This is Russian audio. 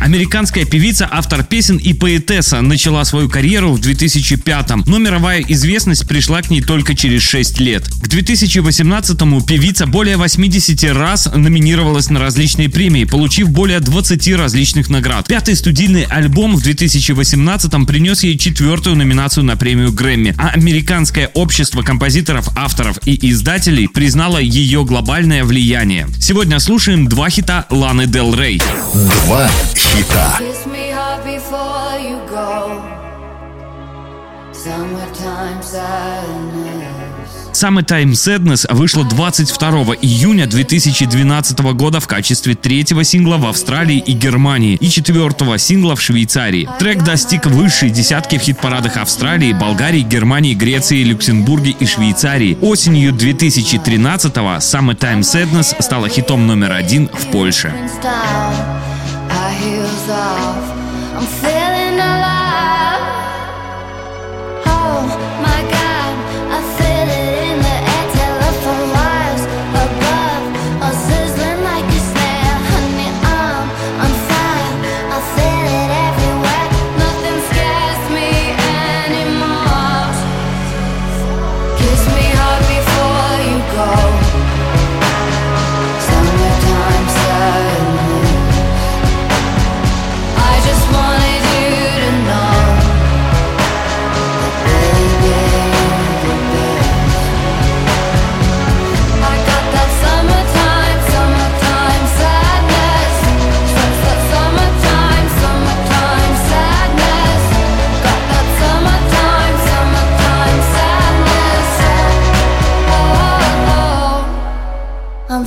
Американская певица, автор песен и поэтесса начала свою карьеру в 2005-м, но мировая известность пришла к ней только через 6 лет. К 2018-му певица более 80 раз номинировалась на различные премии, получив более 20 различных наград. Пятый студийный альбом в 2018-м принес ей 4-ю номинацию на премию Грэмми, а Американское общество композиторов, авторов и издателей признало ее глобальное влияние. Сегодня слушаем два хита Ланы Дел Рей. Два хита. Kiss me hard before you go. Summertime sadness. Summertime Sadness вышла 22 июня 2012 года в качестве третьего сингла в Австралии и Германии и четвертого сингла в Швейцарии. Трек достиг высшей десятки в хит-парадах Австралии, Болгарии, Германии, Греции, Люксембурге и Швейцарии. Осенью 2013-го Summertime Sadness стала хитом номер 1 в Польше. Heels off, I'm feeling alive. Oh my God, I feel it in the air. Telephone wires above are sizzling like a snare. Honey, I'm on fire. I feel it everywhere. Nothing scares me anymore. Kiss me hard before you go. Summertime sadness. I'm